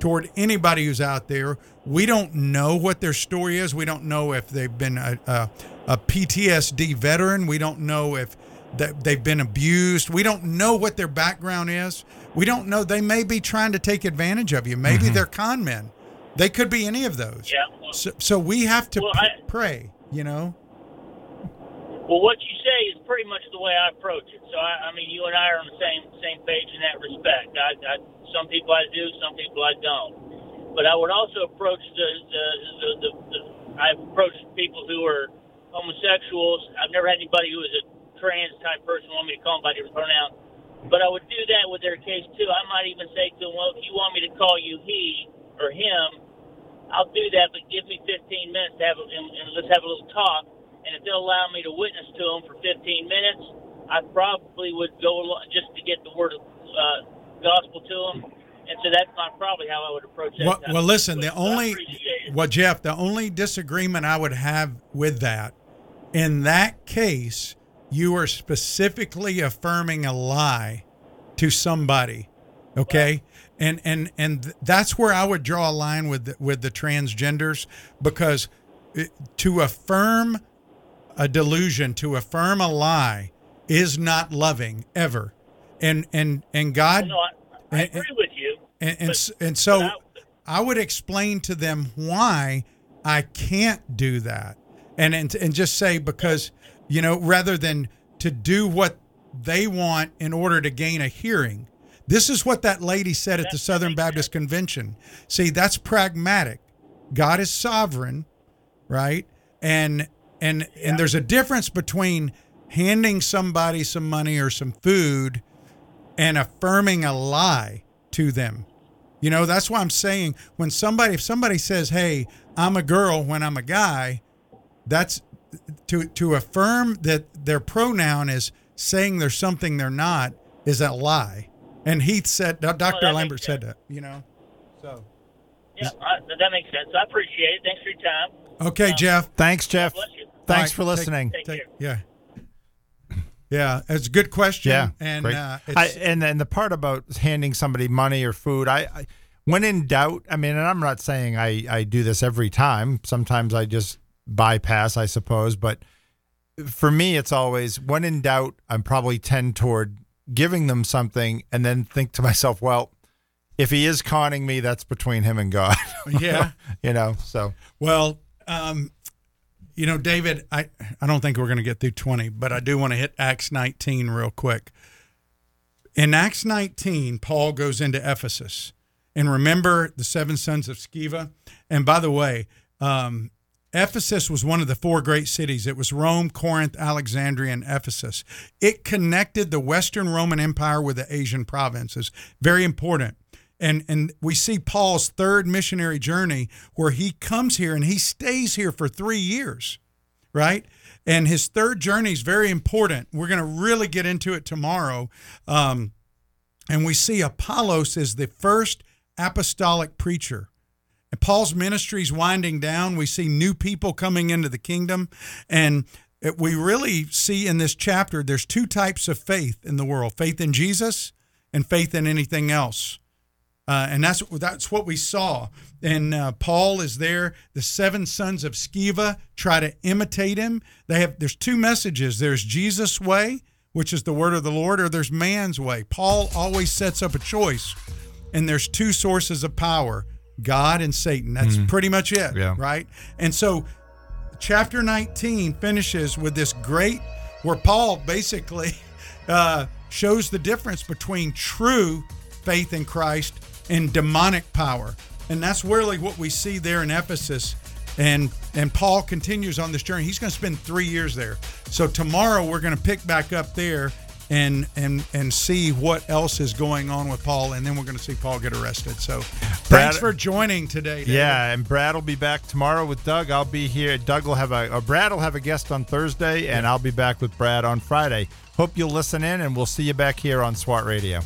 toward anybody who's out there. We don't know what their story is. We don't know if they've been a, a, a P T S D veteran. We don't know if they've been abused. We don't know what their background is. We don't know. They may be trying to take advantage of you. Maybe mm-hmm. they're con men. They could be any of those. Yeah. Well, so, so we have to well, p- I, pray, you know. Well, what you say is pretty much the way I approach it. So, I, I mean, you and I are on the same same page in that respect. I, I, some people I do, some people I don't. But I would also approach the, the, the, the, the I've approached people who are homosexuals. I've never had anybody who is a trans type person want me to call them by different pronoun. But I would do that with their case too. I might even say to them, well, if you want me to call you he or him, I'll do that, but give me fifteen minutes to have, and, and let's have a little talk. And if they'll allow me to witness to them for fifteen minutes, I probably would go along just to get the word of uh, gospel to them. And so that's not probably how I would approach that. Well, well listen, the only, well, Jeff, the only disagreement I would have with that, in that case, you are specifically affirming a lie to somebody. Okay. Wow. And, and, and that's where I would draw a line with, the, with the transgenders, because it, to affirm a delusion, to affirm a lie is not loving ever. And, and, and God, no, I, I agree and, with you. And, and, but, and so I, I would explain to them why I can't do that. And, and, and just say, because, you know, rather than to do what they want in order to gain a hearing, this is what that lady said at the Southern Baptist Convention. See, that's pragmatic. God is sovereign, right? And, and, and there's a difference between handing somebody some money or some food and affirming a lie to them. You know, that's why I'm saying, when somebody, if somebody says, hey, I'm a girl when I'm a guy, that's to, to affirm that their pronoun is saying they're something they're not is a lie. And Heath said, Doctor Oh, Lambert said that, you know, so. Yeah, I, that makes sense. I appreciate it. Thanks for your time. Okay, um, Jeff. Thanks, Jeff. Thanks right, for listening. Take, take, take, yeah. Yeah, it's a good question. Yeah, and uh, it's, I, and then the part about handing somebody money or food, I, I when in doubt, I mean, and I'm not saying I, I do this every time. Sometimes I just bypass, I suppose. But for me, it's always, when in doubt, I'm probably tend toward giving them something and then think to myself, well, if he is conning me, that's between him and God. Yeah. You know, so. Well, um, you know, David, I, I don't think we're going to get through twenty, but I do want to hit Acts nineteen real quick. In Acts nineteen, Paul goes into Ephesus. And remember the seven sons of Sceva? And by the way, um, Ephesus was one of the four great cities. It was Rome, Corinth, Alexandria, and Ephesus. It connected the Western Roman Empire with the Asian provinces. Very important. And and we see Paul's third missionary journey where he comes here and he stays here for three years, right? And his third journey is very important. We're going to really get into it tomorrow. Um, and we see Apollos is the first apostolic preacher. And Paul's ministry is winding down. We see new people coming into the kingdom. And it, we really see in this chapter, there's two types of faith in the world, faith in Jesus and faith in anything else. Uh, and that's that's what we saw. And uh, Paul is there. The seven sons of Sceva try to imitate him. They have there's two messages. There's Jesus' way, which is the word of the Lord, or there's man's way. Paul always sets up a choice. And there's two sources of power, God and Satan. That's mm-hmm. pretty much it, yeah. right? And so chapter nineteen finishes with this great, where Paul basically uh, shows the difference between true faith in Christ and demonic power. And that's really what we see there in Ephesus. And and Paul continues on this journey. He's going to spend three years there. So tomorrow we're going to pick back up there and and and see what else is going on with Paul. And then we're going to see Paul get arrested. So Brad, thanks for joining today, David. Yeah, and Brad will be back tomorrow with Doug. I'll be here. Doug will have a, or Brad will have a guest on Thursday, and I'll be back with Brad on Friday. Hope you'll listen in, and we'll see you back here on SWAT Radio.